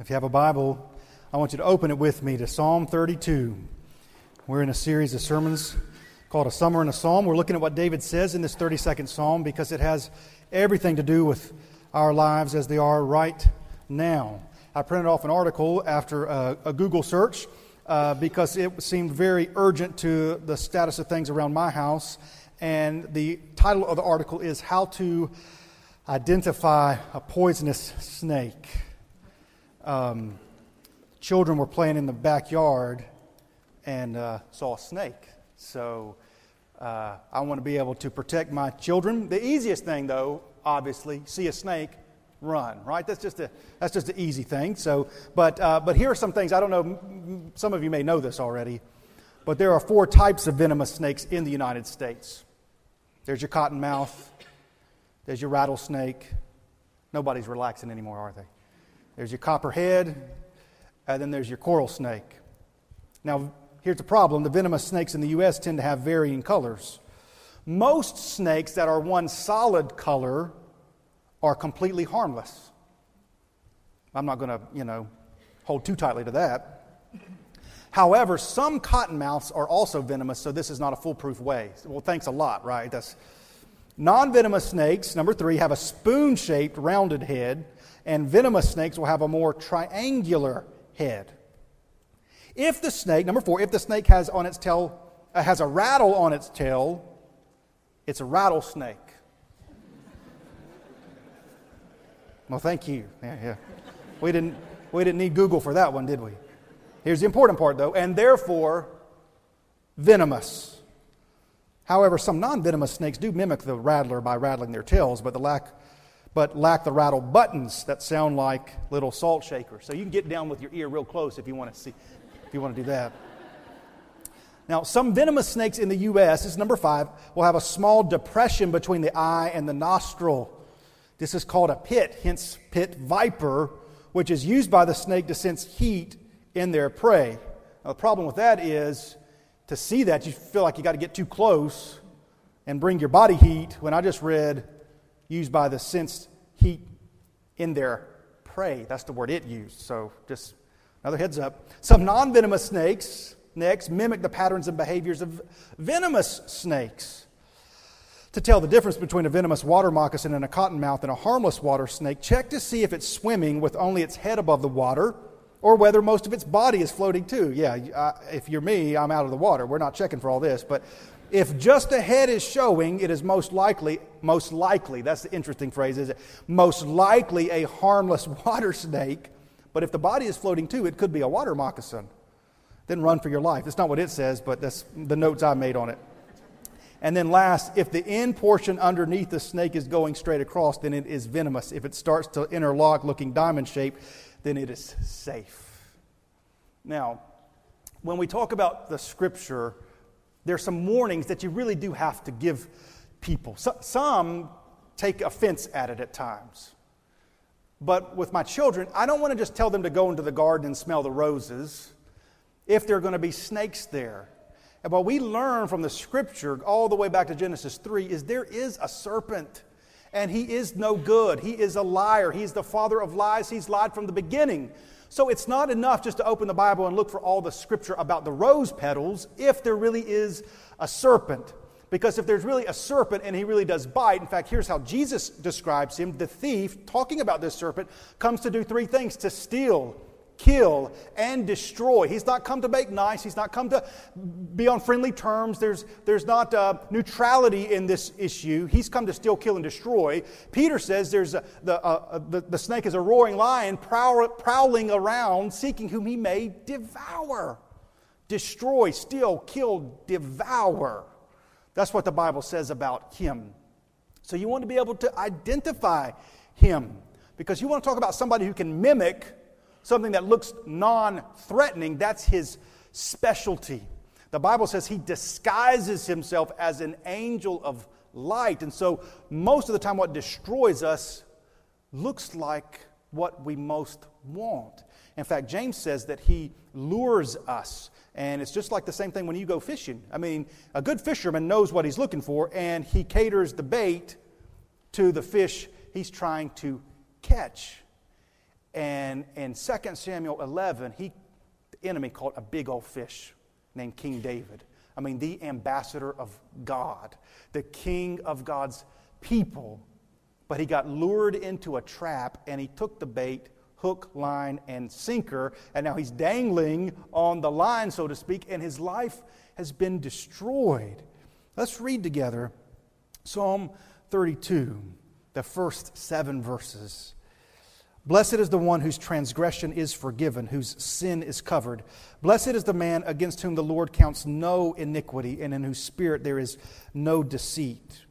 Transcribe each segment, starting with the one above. If you have a Bible, I want you to open it with me to Psalm 32. We're in a series of sermons called A Summer in a Psalm. We're looking at what David says in this 32nd Psalm because it has everything to do with our lives as they are right now. I printed off an article after a Google search because it seemed very urgent to the status of things around my house. And the title of the article is How to Identify a Poisonous Snake. Children were playing in the backyard and saw a snake. So I want to be able to protect my children. The easiest thing, though, obviously, see a snake, run. Right? That's just the easy thing. So, but here are some things. I don't know. Some of you may know this already, but there are 4 types of venomous snakes in the United States. There's your cottonmouth. There's your rattlesnake. Nobody's relaxing anymore, are they? There's your copperhead, and then there's your coral snake. Now, here's the problem. The venomous snakes in the U.S. tend to have varying colors. Most snakes that are one solid color are completely harmless. I'm not going to, hold too tightly to that. However, some cottonmouths are also venomous, so this is not a foolproof way. Well, thanks a lot, right? Non-venomous snakes, number 3, have a spoon-shaped, rounded head, and venomous snakes will have a more triangular head. If the snake, number 4, if the snake has on its tail has a rattle on its tail, it's a rattlesnake. Well, thank you. Yeah. We didn't need Google for that one, did we? Here's the important part, though, and therefore venomous. However, some non-venomous snakes do mimic the rattler by rattling their tails, but lack the rattle buttons that sound like little salt shakers. So you can get down with your ear real close if you want to do that. Now, some venomous snakes in the U.S., this is number 5, will have a small depression between the eye and the nostril. This is called a pit, hence pit viper, which is used by the snake to sense heat in their prey. Now, the problem with that is to see that, you feel like you got to get too close and bring your body heat when I just read used by the sensed heat in their prey. That's the word it used. So just another heads up. Some non-venomous snakes, next, mimic the patterns and behaviors of venomous snakes. To tell the difference between a venomous water moccasin and a cottonmouth and a harmless water snake, check to see if it's swimming with only its head above the water or whether most of its body is floating too. Yeah, if you're me, I'm out of the water. We're not checking for all this, but if just the head is showing, it is most likely, that's the interesting phrase, is it? Most likely a harmless water snake, but if the body is floating too, it could be a water moccasin. Then run for your life. That's not what it says, but that's the notes I made on it. And then last, if the end portion underneath the snake is going straight across, then it is venomous. If it starts to interlock looking diamond-shaped, then it is safe. Now, when we talk about the Scripture, there's some warnings that you really do have to give people. Some take offense at it at times. But with my children, I don't want to just tell them to go into the garden and smell the roses if there are going to be snakes there. And what we learn from the Scripture all the way back to Genesis 3 is there is a serpent, and he is no good. He is a liar. He's the father of lies. He's lied from the beginning. So it's not enough just to open the Bible and look for all the Scripture about the rose petals if there really is a serpent. Because if there's really a serpent and he really does bite, in fact, here's how Jesus describes him. The thief, talking about this serpent, comes to do 3 things: to steal, kill, and destroy. He's not come to make nice. He's not come to be on friendly terms. There's not neutrality in this issue. He's come to steal, kill, and destroy. Peter says the snake is a roaring lion prowling around, seeking whom he may devour. Destroy, steal, kill, devour. That's what the Bible says about him. So you want to be able to identify him, because you want to talk about somebody who can mimic something that looks non-threatening. That's his specialty. The Bible says he disguises himself as an angel of light. And so most of the time what destroys us looks like what we most want. In fact, James says that he lures us. And it's just like the same thing when you go fishing. I mean, a good fisherman knows what he's looking for, and he caters the bait to the fish he's trying to catch. And in 2 Samuel 11, the enemy caught a big old fish named King David. I mean, the ambassador of God, the king of God's people. But he got lured into a trap, and he took the bait, hook, line, and sinker, and now he's dangling on the line, so to speak, and his life has been destroyed. Let's read together Psalm 32, the first 7 verses. Blessed is the one whose transgression is forgiven, whose sin is covered. Blessed is the man against whom the Lord counts no iniquity, and in whose spirit there is no deceit.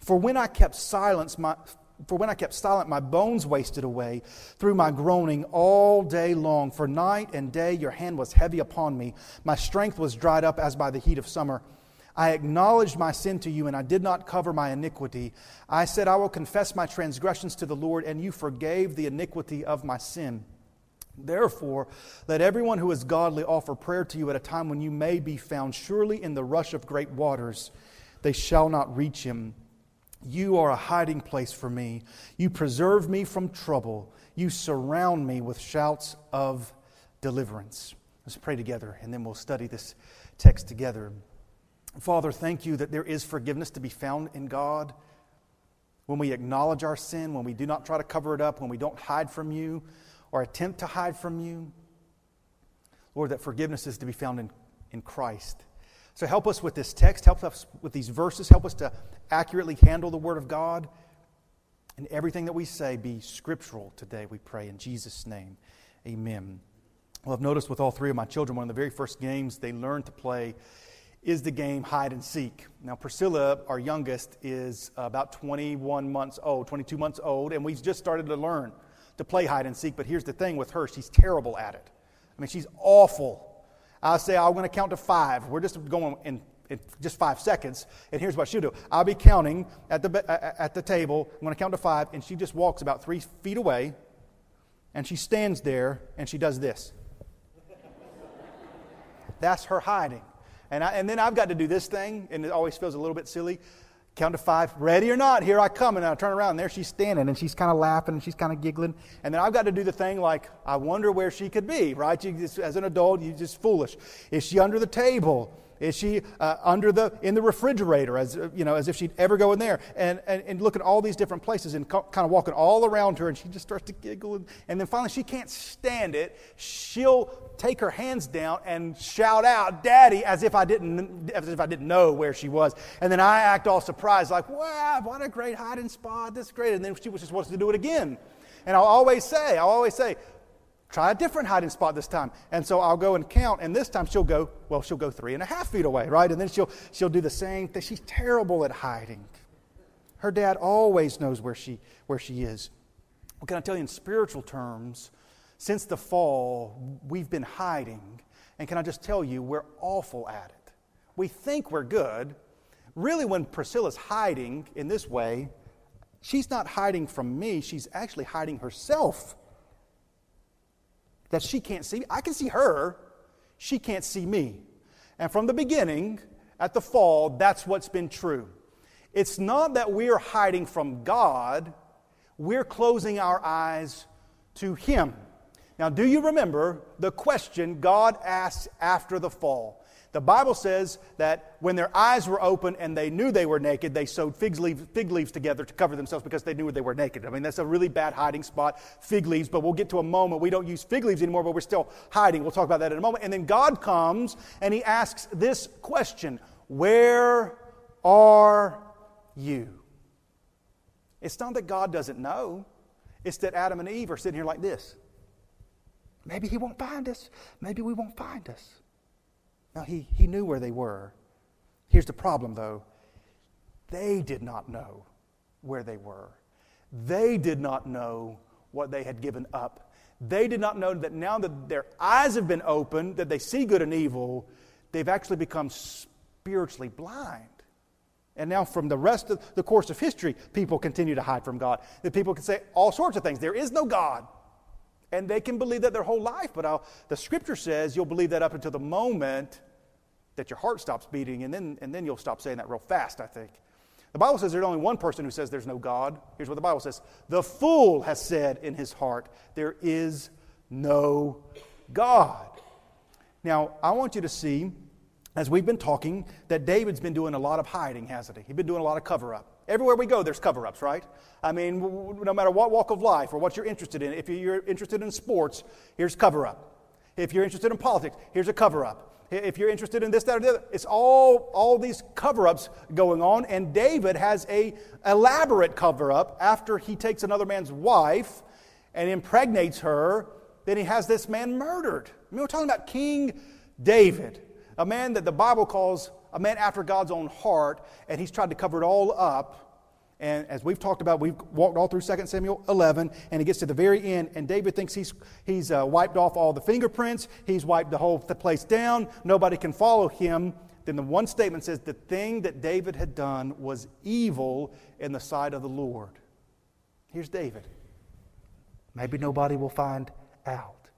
For when I kept silent, my bones wasted away through my groaning all day long. For night and day your hand was heavy upon me. My strength was dried up as by the heat of summer. I acknowledged my sin to you, and I did not cover my iniquity. I said, I will confess my transgressions to the Lord, and you forgave the iniquity of my sin. Therefore, let everyone who is godly offer prayer to you at a time when you may be found. Surely in the rush of great waters they shall not reach him. You are a hiding place for me. You preserve me from trouble. You surround me with shouts of deliverance. Let's pray together, and then we'll study this text together. Father, thank you that there is forgiveness to be found in God. When we acknowledge our sin, when we do not try to cover it up, when we don't hide from you or attempt to hide from you, Lord, that forgiveness is to be found in Christ. So help us with this text, help us with these verses, help us to accurately handle the Word of God. And everything that we say be scriptural today, we pray in Jesus' name. Amen. Well, I've noticed with all three of my children, one of the very first games they learned to play is the game hide and seek. Now, Priscilla, our youngest, is about 22 months old, and we've just started to learn to play hide and seek. But here's the thing with her, she's terrible at it. I mean, she's awful. I say, I'm going to count to 5. We're just going in just 5 seconds. And here's what she'll do. I'll be counting at the table. I'm going to count to 5. And she just walks about 3 feet away. And she stands there. And she does this. That's her hiding. And then I've got to do this thing. And it always feels a little bit silly. Count to 5. Ready or not, here I come. And I turn around. And there she's standing. And she's kind of laughing. And she's kind of giggling. And then I've got to do the thing like, I wonder where she could be, right? You just, as an adult, you're just foolish. Is she under the table? Is she in the refrigerator? As if she'd ever go in there. And look at all these different places and kind of walking all around her. And she just starts to giggle. And then finally, she can't stand it. She'll take her hands down and shout out, "Daddy!" as if I didn't know where she was. And then I act all surprised, like, "Wow, what a great hiding spot! This is great!" And then she just wants to do it again. And I'll always say, try a different hiding spot this time. And so I'll go and count, and this time she'll go 3.5 feet away, right? And then she'll do the same thing. She's terrible at hiding. Her dad always knows where she is. Well, can I tell you in spiritual terms, since the fall, we've been hiding. And can I just tell you, we're awful at it. We think we're good. Really, when Priscilla's hiding in this way, she's not hiding from me. She's actually hiding herself. That she can't see me. I can see her. She can't see me. And from the beginning, at the fall, that's what's been true. It's not that we're hiding from God. We're closing our eyes to Him. Now, do you remember the question God asked after the fall? The Bible says that when their eyes were open and they knew they were naked, they sewed fig leaves together to cover themselves because they knew they were naked. I mean, that's a really bad hiding spot, fig leaves, but we'll get to a moment. We don't use fig leaves anymore, but we're still hiding. We'll talk about that in a moment. And then God comes and He asks this question, "Where are you?" It's not that God doesn't know. It's that Adam and Eve are sitting here like this. Maybe He won't find us. Maybe we won't find us. Now, he knew where they were. Here's the problem, though. They did not know where they were. They did not know what they had given up. They did not know that now that their eyes have been opened, that they see good and evil, they've actually become spiritually blind. And now from the rest of the course of history, people continue to hide from God. That people can say all sorts of things. There is no God. And they can believe that their whole life, but the Scripture says you'll believe that up until the moment that your heart stops beating, and then you'll stop saying that real fast, I think. The Bible says there's only one person who says there's no God. Here's what the Bible says. The fool has said in his heart, there is no God. Now, I want you to see, as we've been talking, that David's been doing a lot of hiding, hasn't he? He's been doing a lot of cover-up. Everywhere we go, there's cover-ups, right? I mean, no matter what walk of life or what you're interested in, if you're interested in sports, here's cover-up. If you're interested in politics, here's a cover-up. If you're interested in this, that, or the other, it's all these cover-ups going on. And David has an elaborate cover-up after he takes another man's wife and impregnates her. Then he has this man murdered. I mean, we're talking about King David, a man that the Bible calls a man after God's own heart, and he's tried to cover it all up. And as we've talked about, we've walked all through 2 Samuel 11, and it gets to the very end, and David thinks he's wiped off all the fingerprints, he's wiped the whole place down, nobody can follow him. Then the one statement says, the thing that David had done was evil in the sight of the Lord. Here's David. Maybe nobody will find out.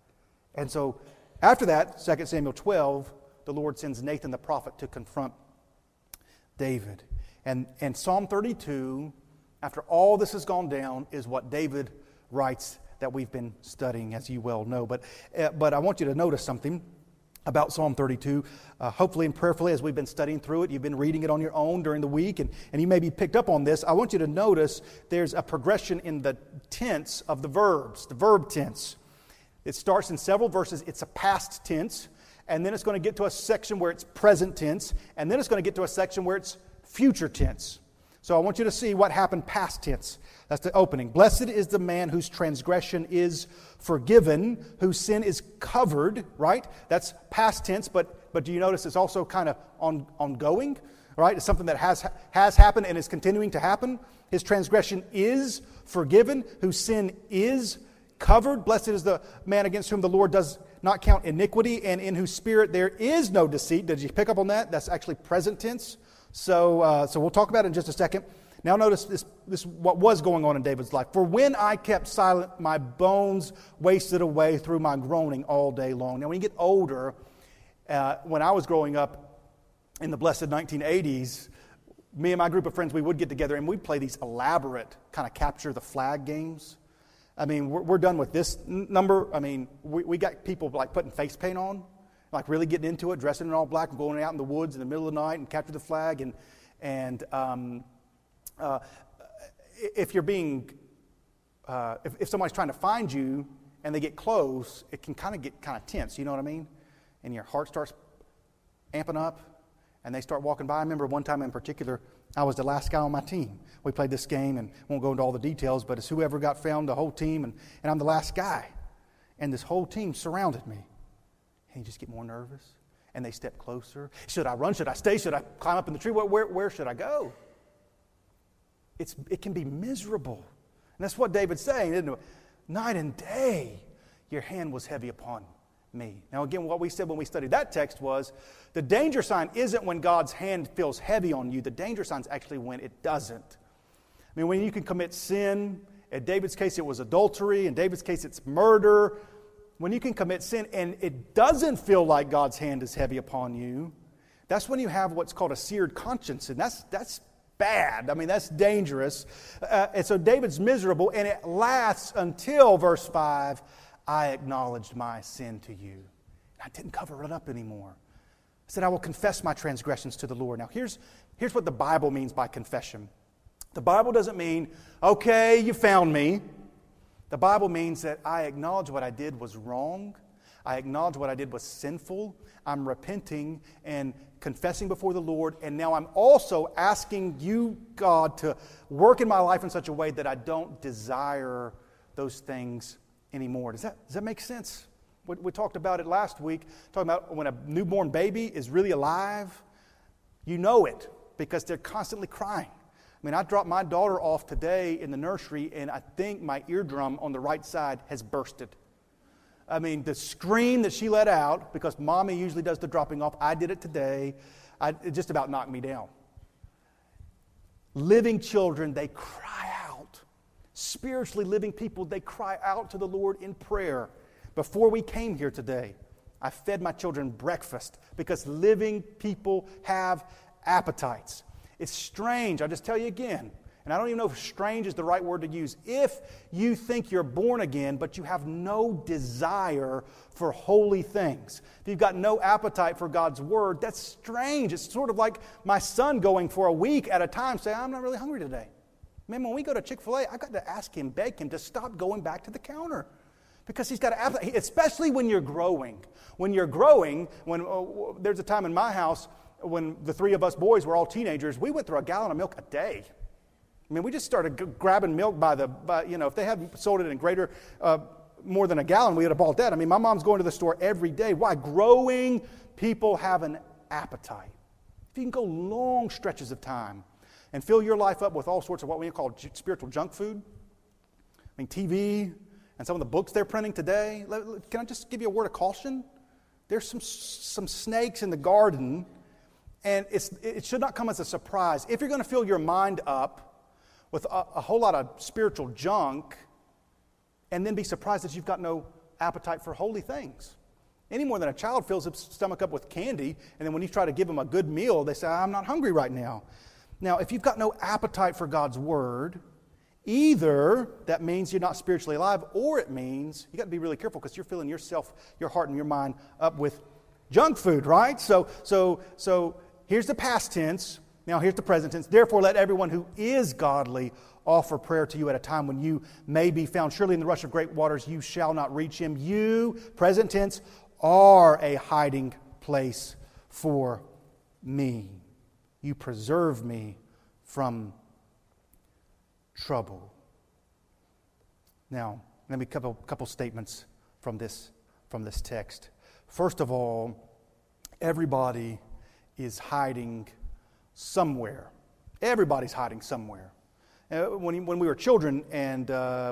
And so after that, 2 Samuel 12, the Lord sends Nathan the prophet to confront David. And Psalm 32, after all this has gone down, is what David writes that we've been studying, as you well know. But I want you to notice something about Psalm 32. Hopefully and prayerfully, as we've been studying through it, you've been reading it on your own during the week, and you maybe picked up on this. I want you to notice there's a progression in the tense of the verbs, the verb tense. It starts in several verses. It's a past tense. And then it's going to get to a section where it's present tense. And then it's going to get to a section where it's future tense. So I want you to see what happened past tense. That's the opening. Blessed is the man whose transgression is forgiven, whose sin is covered, right? That's past tense, but do you notice it's also kind of ongoing, right? It's something that has happened and is continuing to happen. His transgression is forgiven, whose sin is covered. Blessed is the man against whom the Lord does not count iniquity, and in whose spirit there is no deceit. Did you pick up on that? That's actually present tense. So we'll talk about it in just a second. Now notice this what was going on in David's life. For when I kept silent, my bones wasted away through my groaning all day long. Now when you get older, when I was growing up in the blessed 1980s, me and my group of friends, we would get together and we'd play these elaborate kind of capture the flag games. I mean, we're done with this number. I mean, we got people like putting face paint on, like really getting into it, dressing in all black and going out in the woods in the middle of the night and capture the flag. And if you're being, if somebody's trying to find you and they get close, it can get tense. You know what I mean? And your heart starts amping up and they start walking by. I remember one time in particular, I was the last guy on my team. We played this game, and won't go into all the details, but it's whoever got found, the whole team, and I'm the last guy. And this whole team surrounded me. And you just get more nervous, and they step closer. Should I run? Should I stay? Should I climb up in the tree? Where should I go? It can be miserable. And that's what David's saying, isn't it? Night and day, your hand was heavy upon me. Now again, what we said when we studied that text was the danger sign isn't when God's hand feels heavy on you. The danger sign is actually when it doesn't. I mean, when you can commit sin, in David's case it was adultery, in David's case it's murder. When you can commit sin and it doesn't feel like God's hand is heavy upon you, that's when you have what's called a seared conscience, and that's bad. I mean, that's dangerous. And so David's miserable, and it lasts until verse 5, I acknowledged my sin to you. I didn't cover it up anymore. I said, I will confess my transgressions to the Lord. Now, here's what the Bible means by confession. The Bible doesn't mean, okay, you found me. The Bible means that I acknowledge what I did was wrong. I acknowledge what I did was sinful. I'm repenting and confessing before the Lord. And now I'm also asking you, God, to work in my life in such a way that I don't desire those things anymore. Does that make sense? We talked about it last week, talking about when a newborn baby is really alive, you know it because they're constantly crying. I mean, I dropped my daughter off today in the nursery, and I think my eardrum on the right side has bursted. I mean, the scream that she let out, because mommy usually does the dropping off, I did it today, it just about knocked me down. Living children, they cry out. Spiritually living people, they cry out to the Lord in prayer. Before we came here today, I fed my children breakfast because living people have appetites. It's strange. I'll just tell you again. And I don't even know if strange is the right word to use. If you think you're born again, but you have no desire for holy things, if you've got no appetite for God's word, that's strange. It's sort of like my son going for a week at a time, saying, I'm not really hungry today. Man, when we go to Chick-fil-A, I've got to ask him, beg him to stop going back to the counter. Because he's got to appetite, especially when you're growing. When you're growing, there's a time in my house when the three of us boys were all teenagers, we went through a gallon of milk a day. I mean, we just started grabbing milk if they hadn't sold it in more than a gallon, we would have bought that. I mean, my mom's going to the store every day. Why? Growing people have an appetite. If you can go long stretches of time and fill your life up with all sorts of what we call spiritual junk food, I mean, TV and some of the books they're printing today, can I just give you a word of caution? There's some snakes in the garden, and it should not come as a surprise. If you're going to fill your mind up with a whole lot of spiritual junk, and then be surprised that you've got no appetite for holy things. Any more than a child fills his stomach up with candy, and then when you try to give him a good meal, they say, I'm not hungry right now. Now, if you've got no appetite for God's word, either that means you're not spiritually alive, or it means you got to be really careful because you're filling yourself, your heart and your mind up with junk food, right? So here's the past tense. Now, here's the present tense. Therefore, let everyone who is godly offer prayer to you at a time when you may be found. Surely in the rush of great waters you shall not reach him. You, present tense, are a hiding place for me. You preserve me from trouble. Now, let me couple statements from this text. First of all, everybody is hiding somewhere. Everybody's hiding somewhere. When we were children and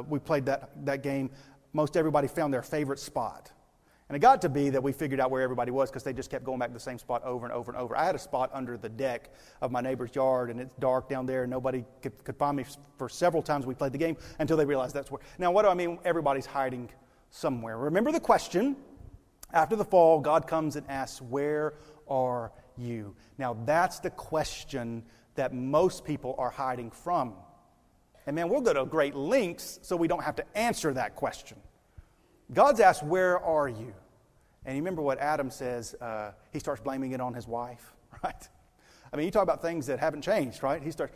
we played that game, most everybody found their favorite spot. And it got to be that we figured out where everybody was because they just kept going back to the same spot over and over and over. I had a spot under the deck of my neighbor's yard, and it's dark down there, and nobody could find me for several times we played the game until they realized that's where. Now, what do I mean everybody's hiding somewhere? Remember the question. After the fall, God comes and asks, where are you? Now, that's the question that most people are hiding from. And man, we'll go to great lengths so we don't have to answer that question. God's asked, where are you? And you remember what Adam says, he starts blaming it on his wife, right? I mean, you talk about things that haven't changed, right? He starts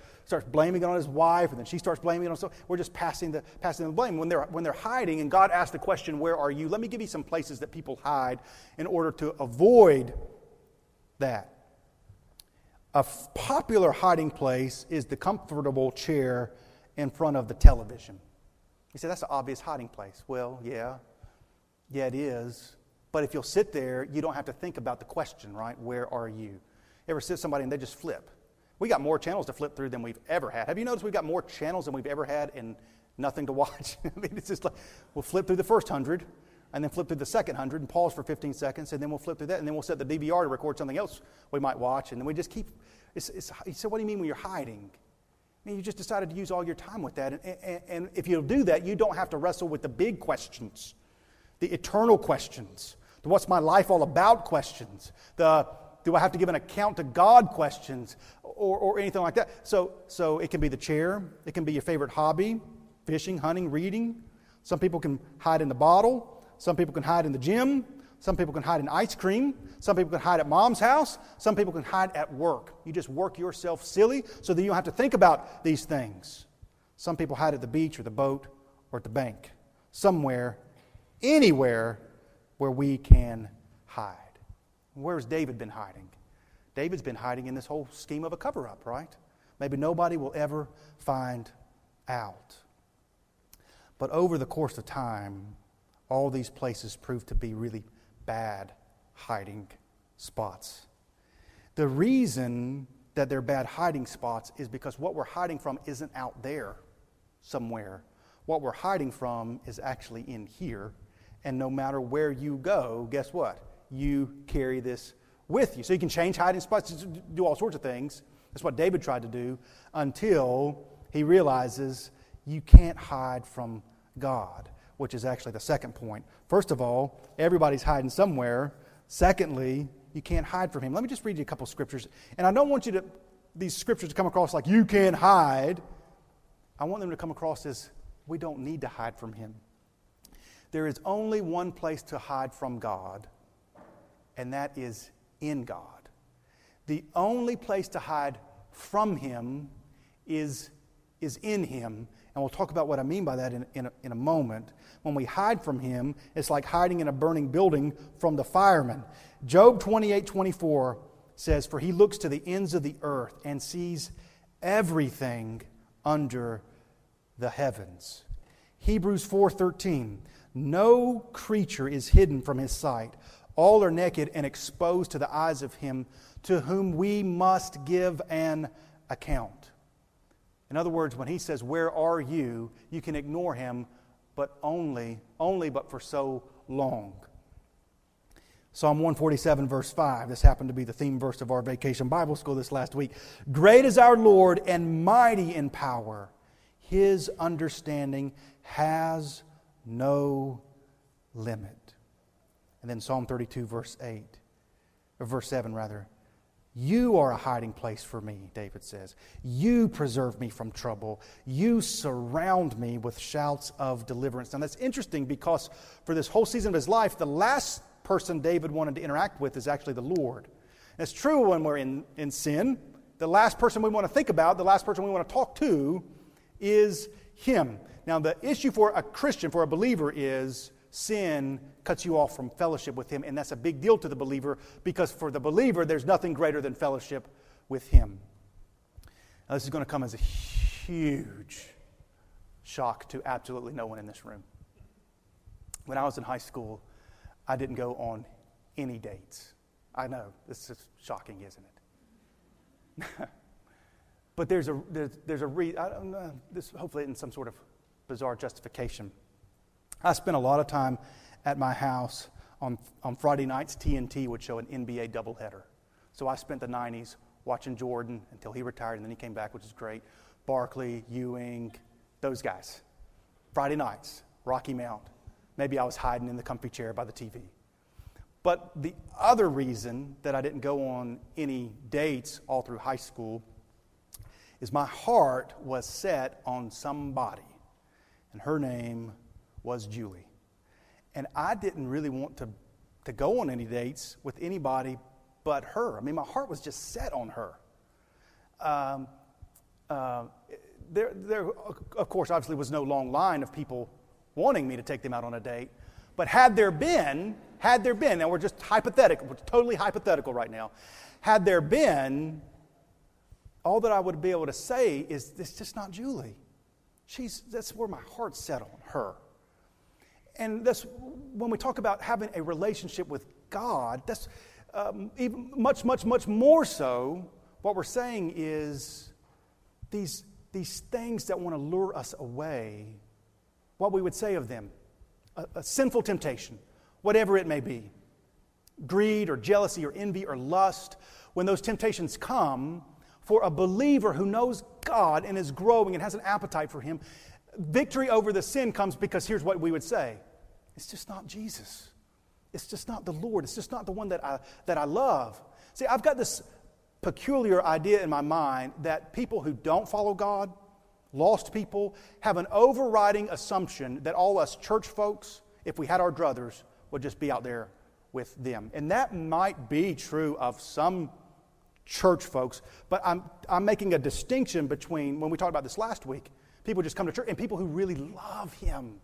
blaming it on his wife, and then she starts blaming it on so we're just passing the blame. When they're hiding and God asks the question, where are you? Let me give you some places that people hide in order to avoid that. A popular hiding place is the comfortable chair in front of the television. You say, that's an obvious hiding place. Well, yeah, it is. But if you'll sit there, you don't have to think about the question, right? Where are you? Ever sit somebody and they just flip? We got more channels to flip through than we've ever had. Have you noticed we've got more channels than we've ever had and nothing to watch? I mean, it's just like, we'll flip through the first 100. And then flip through the second 100 and pause for 15 seconds, and then we'll flip through that, and then we'll set the DVR to record something else we might watch, and then we just keep. He said, what do you mean when you're hiding? I mean, you just decided to use all your time with that, and if you'll do that, you don't have to wrestle with the big questions, the eternal questions, the what's my life all about questions, the do I have to give an account to God questions, or anything like that. So it can be the chair, it can be your favorite hobby, fishing, hunting, reading. Some people can hide in the bottle. Some people can hide in the gym. Some people can hide in ice cream. Some people can hide at mom's house. Some people can hide at work. You just work yourself silly so that you don't have to think about these things. Some people hide at the beach or the boat or at the bank. Somewhere, anywhere where we can hide. Where's David been hiding? David's been hiding in this whole scheme of a cover-up, right? Maybe nobody will ever find out. But over the course of time, all these places prove to be really bad hiding spots. The reason that they're bad hiding spots is because what we're hiding from isn't out there somewhere. What we're hiding from is actually in here. And no matter where you go, guess what? You carry this with you. So you can change hiding spots, do all sorts of things. That's what David tried to do until he realizes you can't hide from God, which is actually the second point. First of all, everybody's hiding somewhere. Secondly, you can't hide from him. Let me just read you a couple scriptures. And I don't want you to these scriptures to come across like you can't hide. I want them to come across as we don't need to hide from him. There is only one place to hide from God, and that is in God. The only place to hide from him is in him. And we'll talk about what I mean by that in a moment. When we hide from him, it's like hiding in a burning building from the firemen. Job 28:24 says, "For he looks to the ends of the earth and sees everything under the heavens." Hebrews 4:13, "No creature is hidden from his sight. All are naked and exposed to the eyes of him to whom we must give an account." In other words, when he says, "Where are you?" you can ignore him, but only but for so long. Psalm 147, verse 5. This happened to be the theme verse of our vacation Bible school this last week. "Great is our Lord and mighty in power. His understanding has no limit." And then Psalm 32, verse 7. "You are a hiding place for me," David says. "You preserve me from trouble. You surround me with shouts of deliverance." Now that's interesting because for this whole season of his life, the last person David wanted to interact with is actually the Lord. And it's true when we're in sin. The last person we want to think about, the last person we want to talk to is him. Now the issue for a Christian, for a believer, is sin cuts you off from fellowship with him, and that's a big deal to the believer, because for the believer, there's nothing greater than fellowship with him. Now, this is going to come as a huge shock to absolutely no one in this room. When I was in high school, I didn't go on any dates. I know, this is shocking, isn't it? But there's a reason. I don't know, this hopefully in some sort of bizarre justification. I spent a lot of time at my house on Friday nights. TNT would show an NBA doubleheader. So I spent the 90s watching Jordan until he retired, and then he came back, which is great. Barkley, Ewing, those guys. Friday nights, Rocky Mount. Maybe I was hiding in the comfy chair by the TV. But the other reason that I didn't go on any dates all through high school is my heart was set on somebody, and her name was Julie. And I didn't really want to go on any dates with anybody but her. I mean, my heart was just set on her. There, of course, obviously was no long line of people wanting me to take them out on a date. But had there been, now we're just hypothetical, we're totally hypothetical right now. Had there been, all that I would be able to say is, it's just not Julie. That's where my heart's set on her. And that's when we talk about having a relationship with God, that's even much more so. What we're saying is these things that want to lure us away, what we would say of them, a sinful temptation, whatever it may be, greed or jealousy or envy or lust, when those temptations come, for a believer who knows God and is growing and has an appetite for him, victory over the sin comes because here's what we would say. It's just not Jesus. It's just not the Lord. It's just not the one that I love. See, I've got this peculiar idea in my mind that people who don't follow God, lost people, have an overriding assumption that all us church folks, if we had our druthers, would just be out there with them. And that might be true of some church folks, but I'm making a distinction between, when we talked about this last week, people just come to church and people who really love him.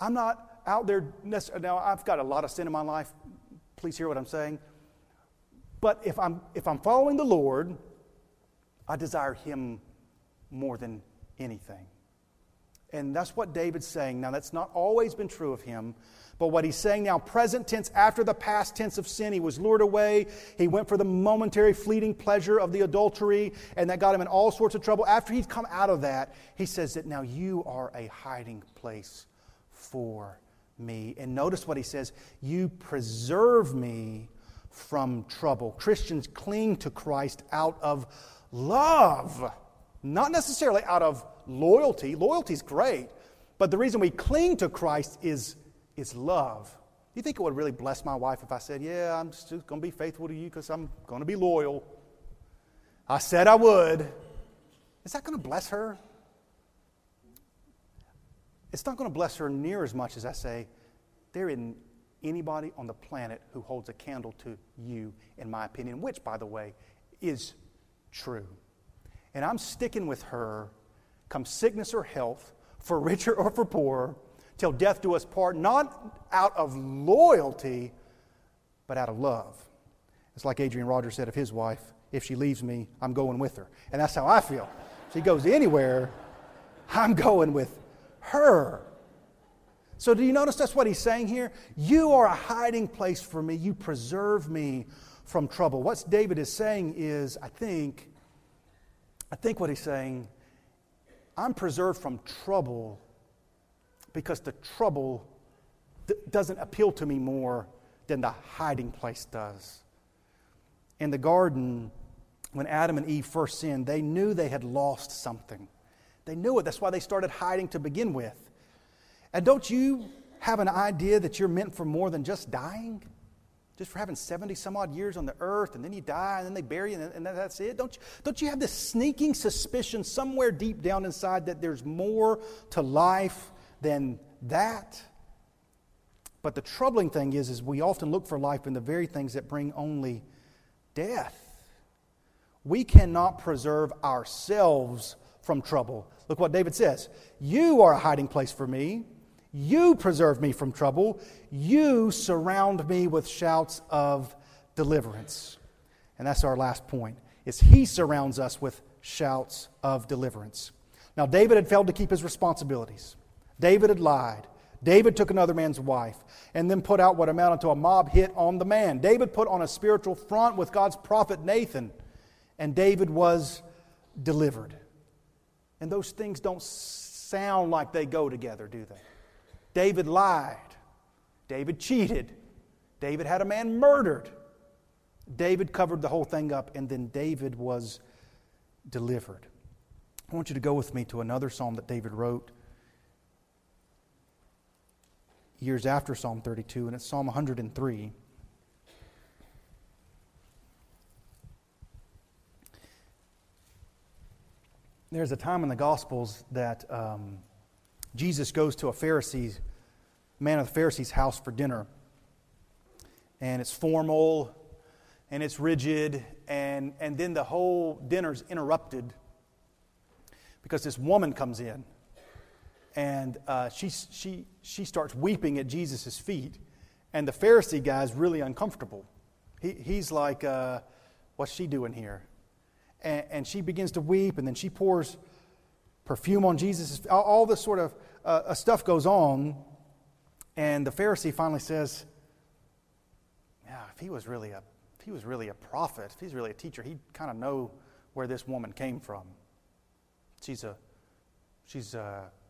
I'm not out there necessarily. Now, I've got a lot of sin in my life. Please hear what I'm saying. But if I'm following the Lord, I desire him more than anything. And that's what David's saying. Now, that's not always been true of him. But what he's saying now, present tense, after the past tense of sin, he was lured away. He went for the momentary fleeting pleasure of the adultery, and that got him in all sorts of trouble. After he'd come out of that, he says that now you are a hiding place for me. And notice what he says, you preserve me from trouble. Christians cling to Christ out of love, not necessarily out of loyalty. Loyalty's great, but the reason we cling to Christ is love. You think it would really bless my wife if I said, yeah, I'm just going to be faithful to you because I'm going to be loyal? I said I would. Is that going to bless her? It's not going to bless her near as much as I say, there isn't anybody on the planet who holds a candle to you, in my opinion, which, by the way, is true. And I'm sticking with her, come sickness or health, for richer or for poorer, till death do us part, not out of loyalty, but out of love. It's like Adrian Rogers said of his wife, if she leaves me, I'm going with her. And that's how I feel. If she goes anywhere, I'm going with her. So do you notice that's what he's saying here? You are a hiding place for me. You preserve me from trouble. What David is saying is, I think what he's saying, I'm preserved from trouble because the trouble doesn't appeal to me more than the hiding place does. In the garden, when Adam and Eve first sinned, they knew they had lost something. They knew it. That's why they started hiding to begin with. And don't you have an idea that you're meant for more than just dying? Just for having 70 some odd years on the earth, and then you die, and then they bury you, and that's it? Don't you have this sneaking suspicion somewhere deep down inside that there's more to life than that? But the troubling thing is we often look for life in the very things that bring only death. We cannot preserve ourselves from trouble. Look what David says. You are a hiding place for me. You preserve me from trouble. You surround me with shouts of deliverance. And that's our last point, is he surrounds us with shouts of deliverance. Now, David had failed to keep his responsibilities. David had lied. David took another man's wife and then put out what amounted to a mob hit on the man. David put on a spiritual front with God's prophet Nathan, and David was delivered. And those things don't sound like they go together, do they? David lied. David cheated. David had a man murdered. David covered the whole thing up, and then David was delivered. I want you to go with me to another psalm that David wrote years after Psalm 32, and it's Psalm 103. There's a time in the Gospels that Jesus goes to a Pharisee, man of the Pharisee's house for dinner. And it's formal, and it's rigid, and then the whole dinner's interrupted because this woman comes in. And she starts weeping at Jesus' feet. And the Pharisee guy's really uncomfortable. He's like, what's she doing here? And she begins to weep, and then she pours perfume on Jesus' feet. All this sort of stuff goes on. And the Pharisee finally says, yeah, if he was really a prophet, if he's really a teacher, he'd kind of know where this woman came from. She's a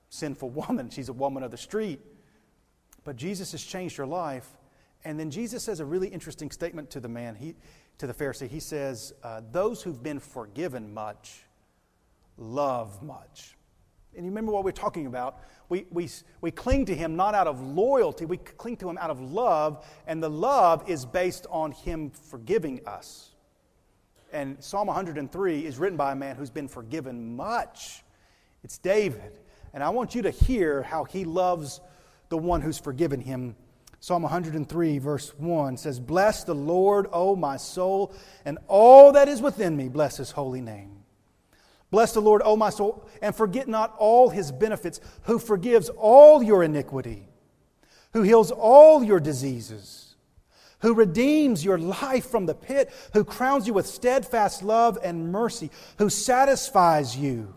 sinful woman. She's a woman of the street. But Jesus has changed her life. And then Jesus says a really interesting statement to the man, to the Pharisee. He says, those who've been forgiven much, love much. And you remember what we're talking about. We cling to him not out of loyalty. We cling to him out of love. And the love is based on him forgiving us. And Psalm 103 is written by a man who's been forgiven much. It's David. And I want you to hear how he loves the one who's forgiven him. Psalm 103, verse 1 says, Bless the Lord, O my soul, and all that is within me, bless his holy name. Bless the Lord, O my soul, and forget not all his benefits, who forgives all your iniquity, who heals all your diseases, who redeems your life from the pit, who crowns you with steadfast love and mercy, who satisfies you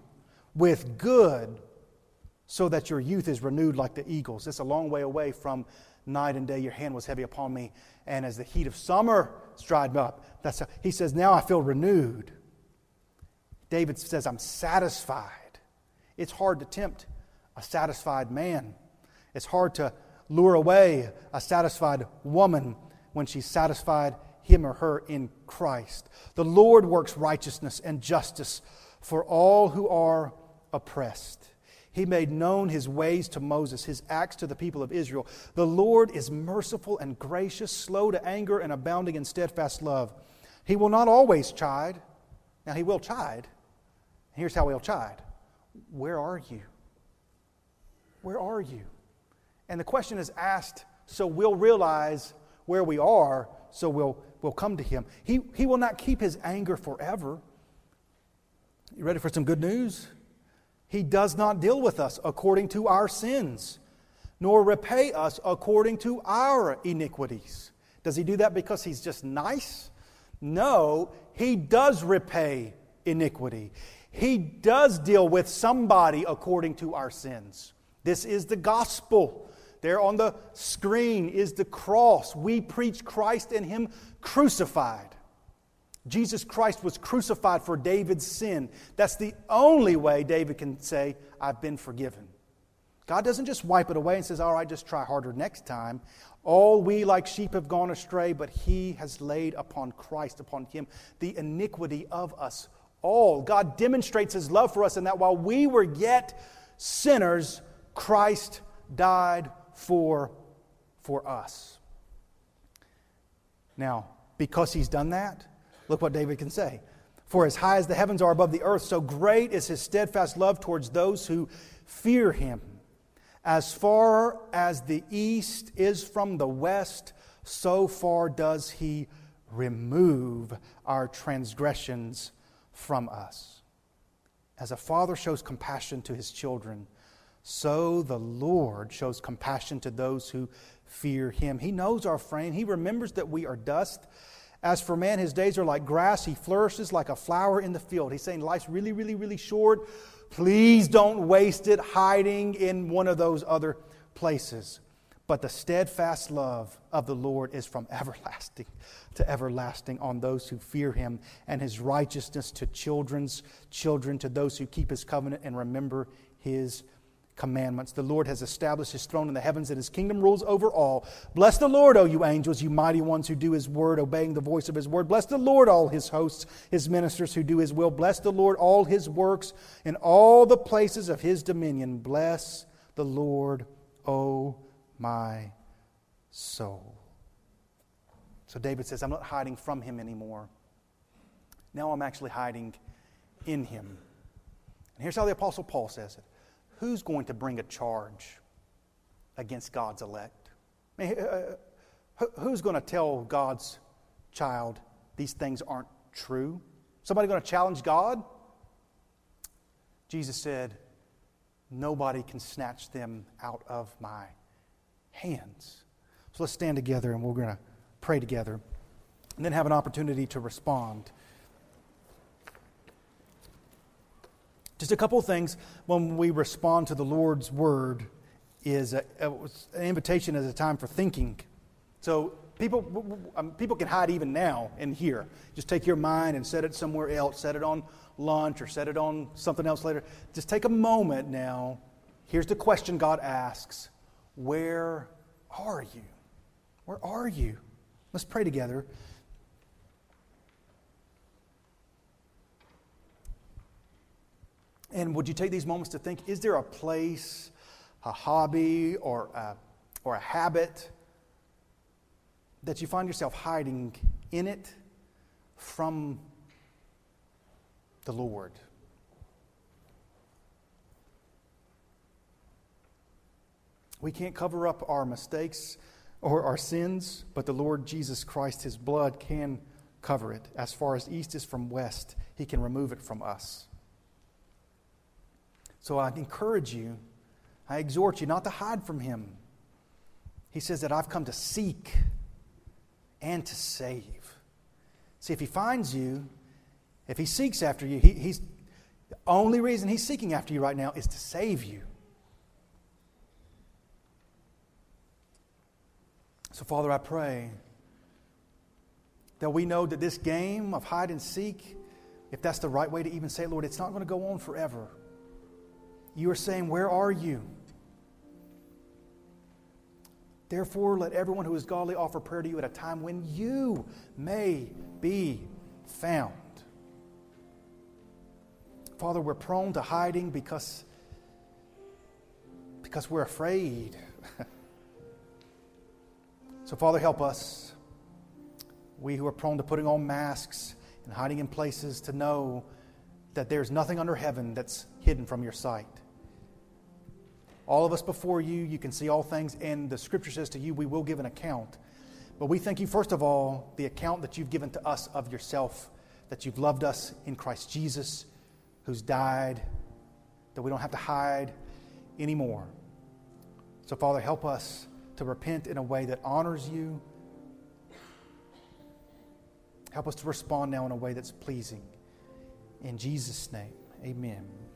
with good, so that your youth is renewed like the eagles. It's a long way away from night and day. Your hand was heavy upon me, and as the heat of summer is dried up. That's how, he says, now I feel renewed. David says, I'm satisfied. It's hard to tempt a satisfied man. It's hard to lure away a satisfied woman when she's satisfied him or her in Christ. The Lord works righteousness and justice for all who are oppressed. He made known his ways to Moses, his acts to the people of Israel. The Lord is merciful and gracious, slow to anger and abounding in steadfast love. He will not always chide, Now, he will chide. Here's how he'll chide. Where are you? Where are you? And the question is asked so we'll realize where we are, so we'll come to him. He will not keep his anger forever. You ready for some good news? He does not deal with us according to our sins, nor repay us according to our iniquities. Does he do that because he's just nice? No, he does repay iniquity. He does deal with somebody according to our sins. This is the gospel. There on the screen is the cross. We preach Christ and him crucified. Jesus Christ was crucified for David's sin. That's the only way David can say, I've been forgiven. God doesn't just wipe it away and says, all right, just try harder next time. All we like sheep have gone astray, but he has laid upon Christ, upon him, the iniquity of us all. God demonstrates his love for us in that while we were yet sinners, Christ died for us. Now, because he's done that, look what David can say. For as high as the heavens are above the earth, so great is his steadfast love towards those who fear him. As far as the east is from the west, so far does he remove our transgressions from us. As a father shows compassion to his children, so the Lord shows compassion to those who fear him. He knows our frame. He remembers that we are dust. As for man, his days are like grass. He flourishes like a flower in the field. He's saying life's really, really, really short. Please don't waste it hiding in one of those other places. But the steadfast love of the Lord is from everlasting to everlasting on those who fear him, and his righteousness to children's children, to those who keep his covenant and remember his commandments. The Lord has established his throne in the heavens, and his kingdom rules over all. Bless the Lord, O you angels, you mighty ones who do his word, obeying the voice of his word. Bless the Lord, all his hosts, his ministers who do his will. Bless the Lord, all his works in all the places of his dominion. Bless the Lord, O my soul. So David says, I'm not hiding from him anymore. Now I'm actually hiding in him. And here's how the Apostle Paul says it. Who's going to bring a charge against God's elect? I mean, who's going to tell God's child these things aren't true? Somebody going to challenge God? Jesus said, nobody can snatch them out of my hands. So let's stand together and we're going to pray together and then have an opportunity to respond. Just a couple of things when we respond to the Lord's word is an invitation as a time for thinking. So people can hide even now in here. Just take your mind and set it somewhere else. Set it on lunch or set it on something else later. Just take a moment now. Here's the question God asks. Where are you? Where are you? Let's pray together. And would you take these moments to think, is there a place, a hobby, or a habit that you find yourself hiding in it from the Lord? We can't cover up our mistakes or our sins, but the Lord Jesus Christ, his blood, can cover it. As far as east is from west, he can remove it from us. So I encourage you, I exhort you not to hide from him. He says that I've come to seek and to save. See, if he finds you, if he seeks after you, he's the only reason he's seeking after you right now is to save you. So, Father, I pray that we know that this game of hide and seek, if that's the right way to even say it, Lord, it's not going to go on forever. You are saying, where are you? Therefore, let everyone who is godly offer prayer to you at a time when you may be found. Father, we're prone to hiding because we're afraid. So, Father, help us. We who are prone to putting on masks and hiding in places to know that there's nothing under heaven that's hidden from your sight. All of us before you, you can see all things, and the Scripture says to you, we will give an account. But we thank you, first of all, the account that you've given to us of yourself, that you've loved us in Christ Jesus, who's died, that we don't have to hide anymore. So, Father, help us to repent in a way that honors you. Help us to respond now in a way that's pleasing. In Jesus' name, amen.